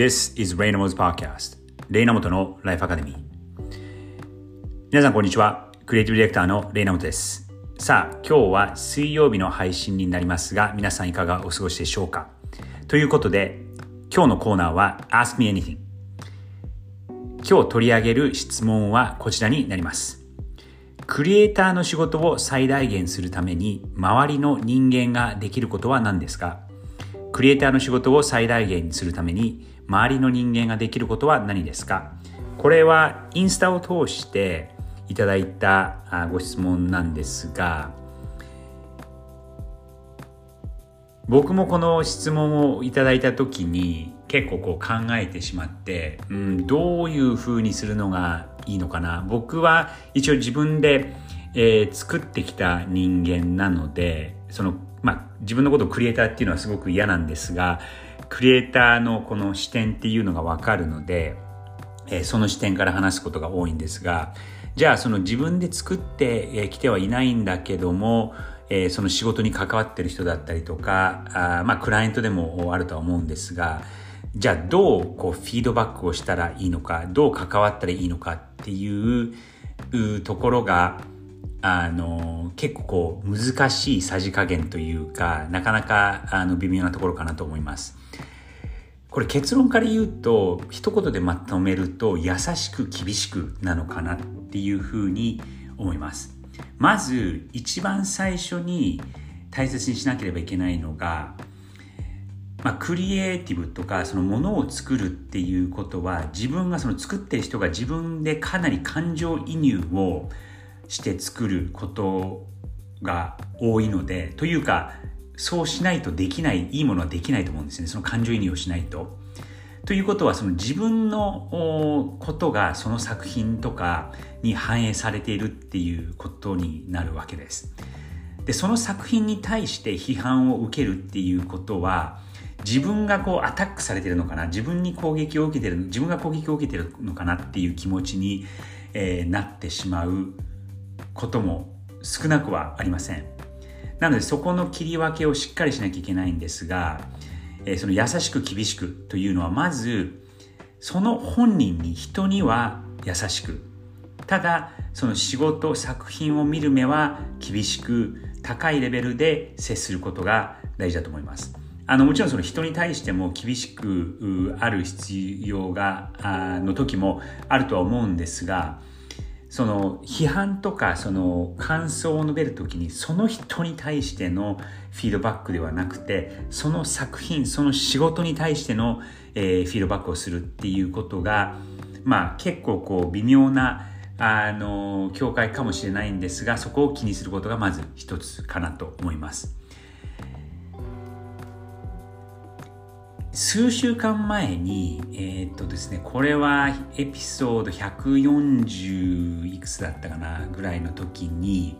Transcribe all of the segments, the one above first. This is Reynamoto's Podcast Reynamotoのライフアカデミー。皆さんこんにちは。クリエイティブディレクターのReynamotoです。さあ今日は水曜日の配信になりますが、皆さんいかがお過ごしでしょうか。ということで今日のコーナーは Ask Me Anything。 今日取り上げる質問はこちらになります。クリエイターの仕事を最大限するために周りの人間ができることは何ですか。クリエイターの仕事を最大限にするために周りの人間ができることは何ですか。これはインスタを通していただいたご質問なんですが、僕もこの質問をいただいた時に結構考えてしまって、どういう風にするのがいいのかな。僕は一応自分で、作ってきた人間なので、自分のことをクリエイターっていうのはすごく嫌なんですが、クリエイターのこの視点っていうのが分かるので、その視点から話すことが多いんですが、じゃあその自分で作ってきてはいないんだけども、その仕事に関わってる人だったりとか、クライアントでもあるとは思うんですが、じゃあどうフィードバックをしたらいいのか、どう関わったらいいのかっていうところが結構難しいさじ加減というか、なかなか微妙なところかなと思います。これ結論から言うと、一言でまとめると優しく厳しくなのかなっていうふうに思います。まず一番最初に大切にしなければいけないのが、クリエイティブとかそのものを作るっていうことは、自分がその作ってる人が自分でかなり感情移入をして作ることが多いので、というかそうしないとできない、いいものはできないと思うんですね。その感情移入をしないと。ということは、その自分のことがその作品とかに反映されているっていうことになるわけです。で、その作品に対して批判を受けるっていうことは、自分がアタックされてるのかな、自分が攻撃を受けてるのかなっていう気持ちに、なってしまうことも少なくはありません。なのでそこの切り分けをしっかりしなきゃいけないんですが、その優しく厳しくというのは、まずその本人に、人には優しく、ただその仕事、作品を見る目は厳しく、高いレベルで接することが大事だと思います。もちろんその人に対しても厳しくある必要がの時もあるとは思うんですが、その批判とかその感想を述べるときに、その人に対してのフィードバックではなくて、その作品、その仕事に対しての、フィードバックをするっていうことが、結構微妙な境界かもしれないんですが、そこを気にすることがまず一つかなと思います。数週間前に、これはエピソード140いくつだったかなぐらいの時に、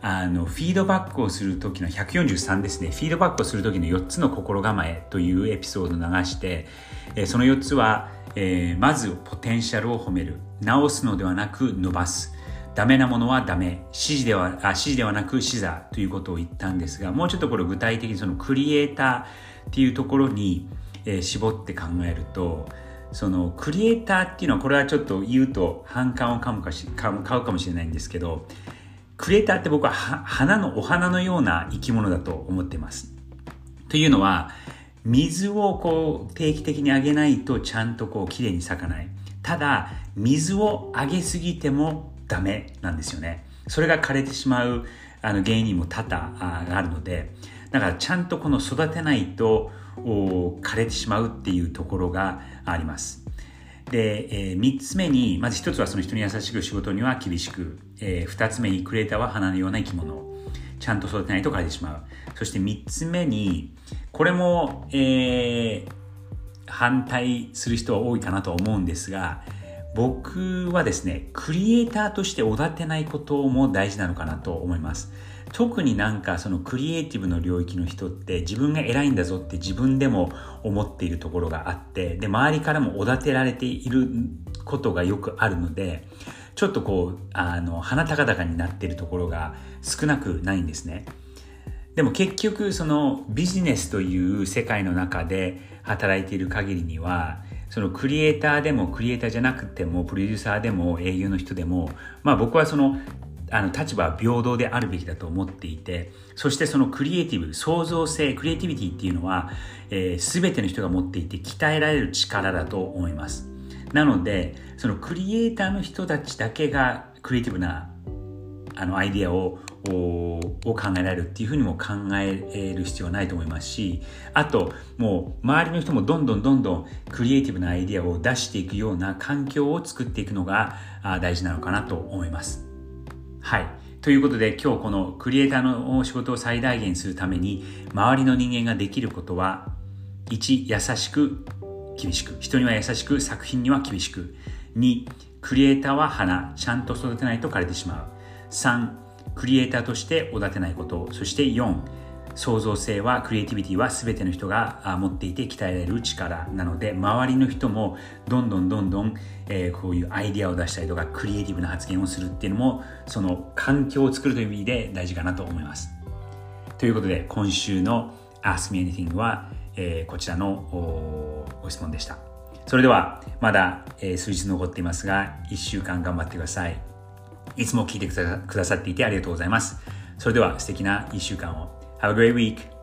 フィードバックをする時の143ですね、フィードバックをする時の4つの心構えというエピソードを流して、その4つは、まずポテンシャルを褒める、直すのではなく伸ばす、ダメなものはダメ、指示ではなく視座ということを言ったんですが、もうちょっとこれ具体的にそのクリエイターっていうところに絞って考えると、そのクリエイターっていうのは、これはちょっと言うと反感を買うかもしれないんですけど、クリエイターって僕はお花のような生き物だと思っています。というのは、水を定期的にあげないとちゃんときれいに咲かない。ただ水をあげすぎてもダメなんですよね。それが枯れてしまう原因にも多々あるので、だからちゃんと育てないと枯れてしまうっていうところがあります。で、3つ目に、まず1つはその人に優しく、仕事には厳しく、2つ目にクリエイターは花のような生き物、ちゃんと育てないと枯れてしまう。そして3つ目に、これも、反対する人は多いかなと思うんですが、僕はですね、クリエイターとしておだてないことも大事なのかなと思います。特にそのクリエイティブの領域の人って、自分が偉いんだぞって自分でも思っているところがあって、で周りからもおだてられていることがよくあるので、ちょっと鼻高々になっているところが少なくないんですね。でも結局そのビジネスという世界の中で働いている限りには、そのクリエイターでもクリエイターじゃなくてもプロデューサーでも英雄の人でも、僕はその立場は平等であるべきだと思っていて、そしてそのクリエイティブ、創造性、クリエイティビティっていうのは、全ての人が持っていて鍛えられる力だと思います。なのでそのクリエイターの人たちだけがクリエイティブなアイデアを考えられるっていうふうにも考える必要はないと思いますし、あともう周りの人もどんどんクリエイティブなアイデアを出していくような環境を作っていくのが大事なのかなと思います。はい、ということで今日このクリエイターの仕事を最大限するために周りの人間ができることは、1、優しく厳しく、人には優しく作品には厳しく、2、クリエイターは花、ちゃんと育てないと枯れてしまう、3、クリエイターとしておだてないこと、そして4、創造性はクリエイティビティは全ての人が持っていて鍛えられる力なので、周りの人もどんどんこういうアイデアを出したりとかクリエイティブな発言をするっていうのも、その環境を作るという意味で大事かなと思います。ということで今週の Ask Me Anything は、こちらのご質問でした。それではまだ、数日残っていますが1週間頑張ってください。いつも聞いてくださっていてありがとうございます。それでは素敵な1週間を。Have a great week.